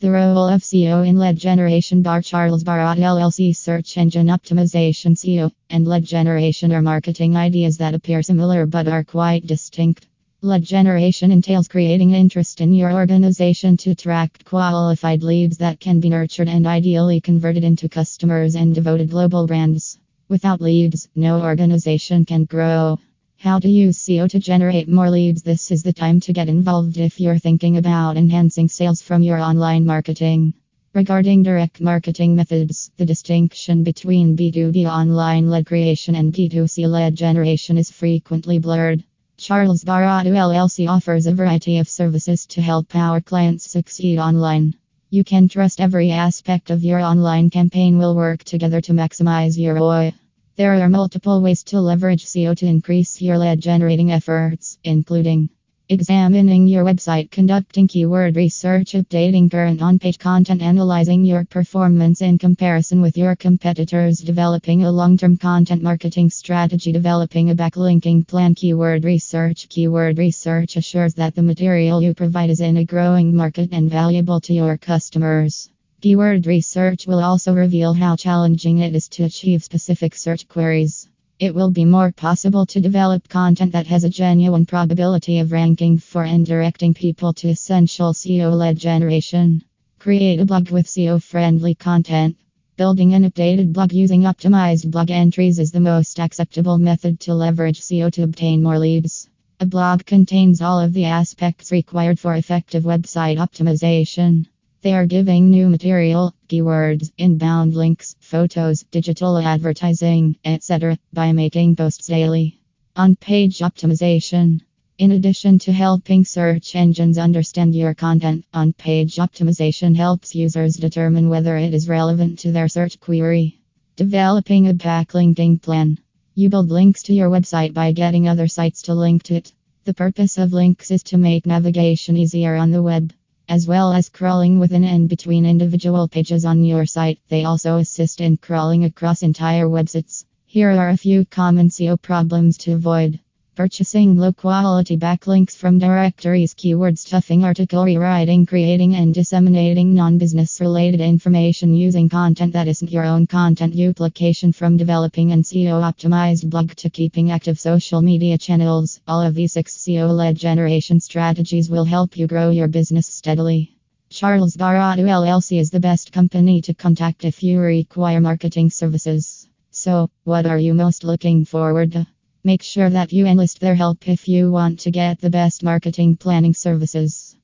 The role of SEO in lead generation. Charles Baratta LLC. Search engine optimization, SEO, and lead generation are marketing ideas that appear similar but are quite distinct. Lead generation entails creating interest in your organization to attract qualified leads that can be nurtured and ideally converted into customers and devoted global brands. Without leads, no organization can grow. How to use SEO to generate more leads. This is the time to get involved if you're thinking about enhancing sales from your online marketing. Regarding direct marketing methods, the distinction between B2B online lead creation and B2C lead generation is frequently blurred. Charles Baratta LLC offers a variety of services to help our clients succeed online. You can trust every aspect of your online campaign will work together to maximize your ROI. There are multiple ways to leverage SEO to increase your lead generating efforts, including examining your website, conducting keyword research, updating current on-page content, analyzing your performance in comparison with your competitors, developing a long-term content marketing strategy, developing a backlinking plan. Keyword research assures that the material you provide is in a growing market and valuable to your customers. Keyword research will also reveal how challenging it is to achieve specific search queries. It will be more possible to develop content that has a genuine probability of ranking for and directing people to essential SEO lead generation. Create a blog with SEO-friendly content. Building an updated blog using optimized blog entries is the most acceptable method to leverage SEO to obtain more leads. A blog contains all of the aspects required for effective website optimization. They are giving new material, keywords, inbound links, photos, digital advertising, etc., by making posts daily. On-page optimization. In addition to helping search engines understand your content, on-page optimization helps users determine whether it is relevant to their search query. Developing a backlinking plan. You build links to your website by getting other sites to link to it. The purpose of links is to make navigation easier on the web, as well as crawling within and between individual pages on your site. They also assist in crawling across entire websites. Here are a few common SEO problems to avoid. Purchasing low-quality backlinks from directories, keyword stuffing, article rewriting, creating and disseminating non-business-related information using content that isn't your own content, duplication from developing an SEO-optimized blog to keeping active social media channels. All of these six SEO-led generation strategies will help you grow your business steadily. Charles Baratta LLC is the best company to contact if you require marketing services. So, what are you most looking forward to? Make sure that you enlist their help if you want to get the best marketing planning services.